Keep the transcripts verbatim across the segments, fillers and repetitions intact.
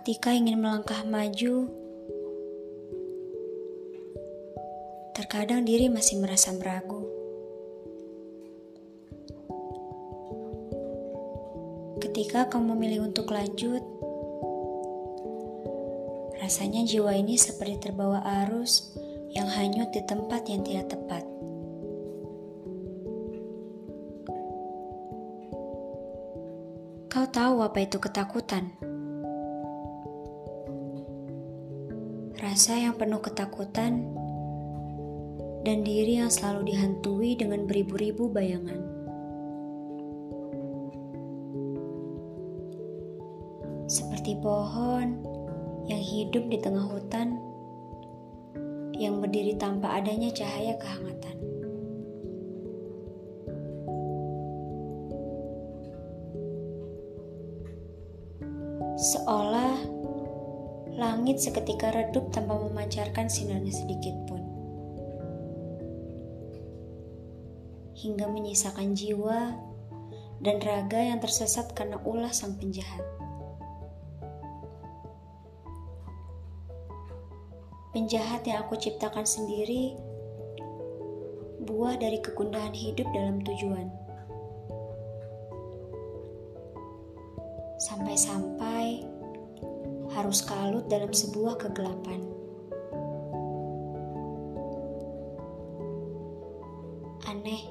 ketika ingin melangkah maju, terkadang diri masih merasa ragu. Ketika kamu memilih untuk lanjut, rasanya jiwa ini seperti terbawa arus yang hanyut di tempat yang tidak tepat. Kau tahu apa itu ketakutan? Rasa yang penuh ketakutan dan diri yang selalu dihantui dengan beribu-ribu bayangan. Seperti pohon yang hidup di tengah hutan, yang berdiri tanpa adanya cahaya kehangatan. Seolah langit seketika redup tanpa memancarkan sinarnya sedikit pun, hingga menyisakan jiwa dan raga yang tersesat karena ulah sang penjahat. Penjahat yang aku ciptakan sendiri, buah dari kegundahan hidup dalam tujuan. Sampai-sampai harus kalut dalam sebuah kegelapan. Aneh,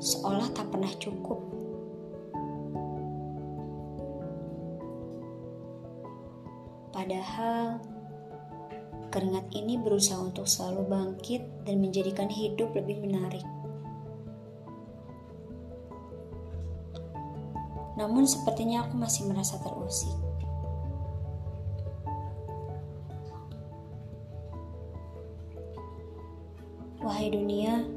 seolah tak pernah cukup. Padahal, keringat ini berusaha untuk selalu bangkit dan menjadikan hidup lebih menarik. Namun sepertinya aku masih merasa terusik. Wahai dunia,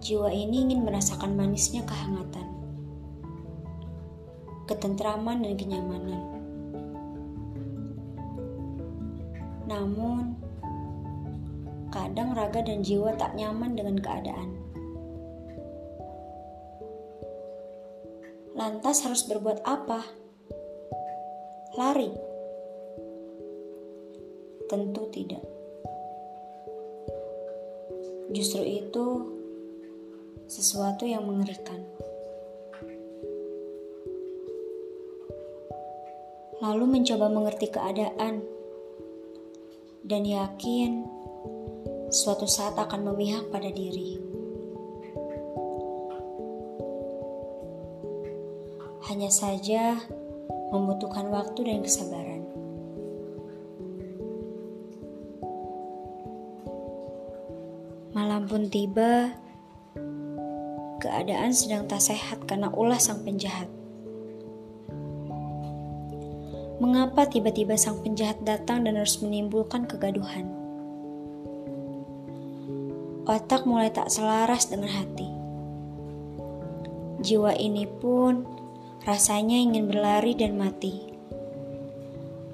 jiwa ini ingin merasakan manisnya kehangatan, ketentraman dan kenyamanan. Namun, kadang raga dan jiwa tak nyaman dengan keadaan. Lantas harus berbuat apa? Lari? Tentu tidak. Justru itu sesuatu yang mengerikan. Lalu mencoba mengerti keadaan dan yakin suatu saat akan memihak pada diri. Hanya saja membutuhkan waktu dan kesabaran. Malam pun tiba, keadaan sedang tak sehat karena ulah sang penjahat. Mengapa tiba-tiba sang penjahat datang dan harus menimbulkan kegaduhan? Otak mulai tak selaras dengan hati. Jiwa ini pun rasanya ingin berlari dan mati,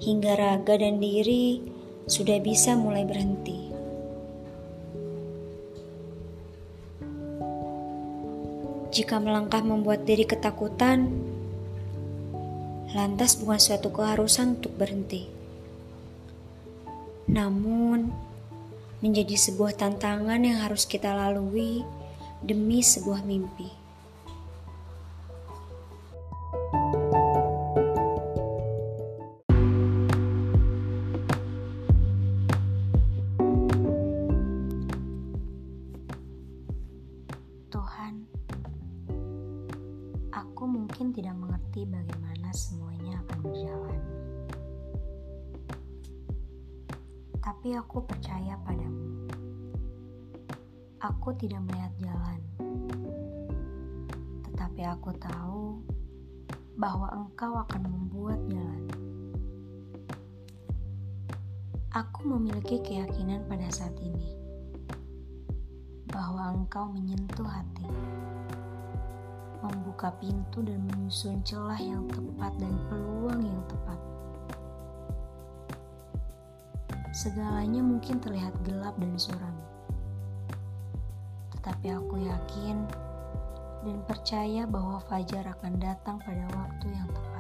hingga raga dan diri sudah bisa mulai berhenti. Jika melangkah membuat diri ketakutan, lantas bukan suatu keharusan untuk berhenti. Namun, menjadi sebuah tantangan yang harus kita lalui demi sebuah mimpi. Aku mungkin tidak mengerti bagaimana semuanya akan berjalan. Tapi aku percaya padamu. Aku tidak melihat jalan. Tetapi aku tahu bahwa engkau akan membuat jalan. Aku memiliki keyakinan pada saat ini bahwa engkau menyentuh hati, membuka pintu dan menyusun celah yang tepat dan peluang yang tepat. Segalanya mungkin terlihat gelap dan suram, tetapi aku yakin dan percaya bahwa fajar akan datang pada waktu yang tepat.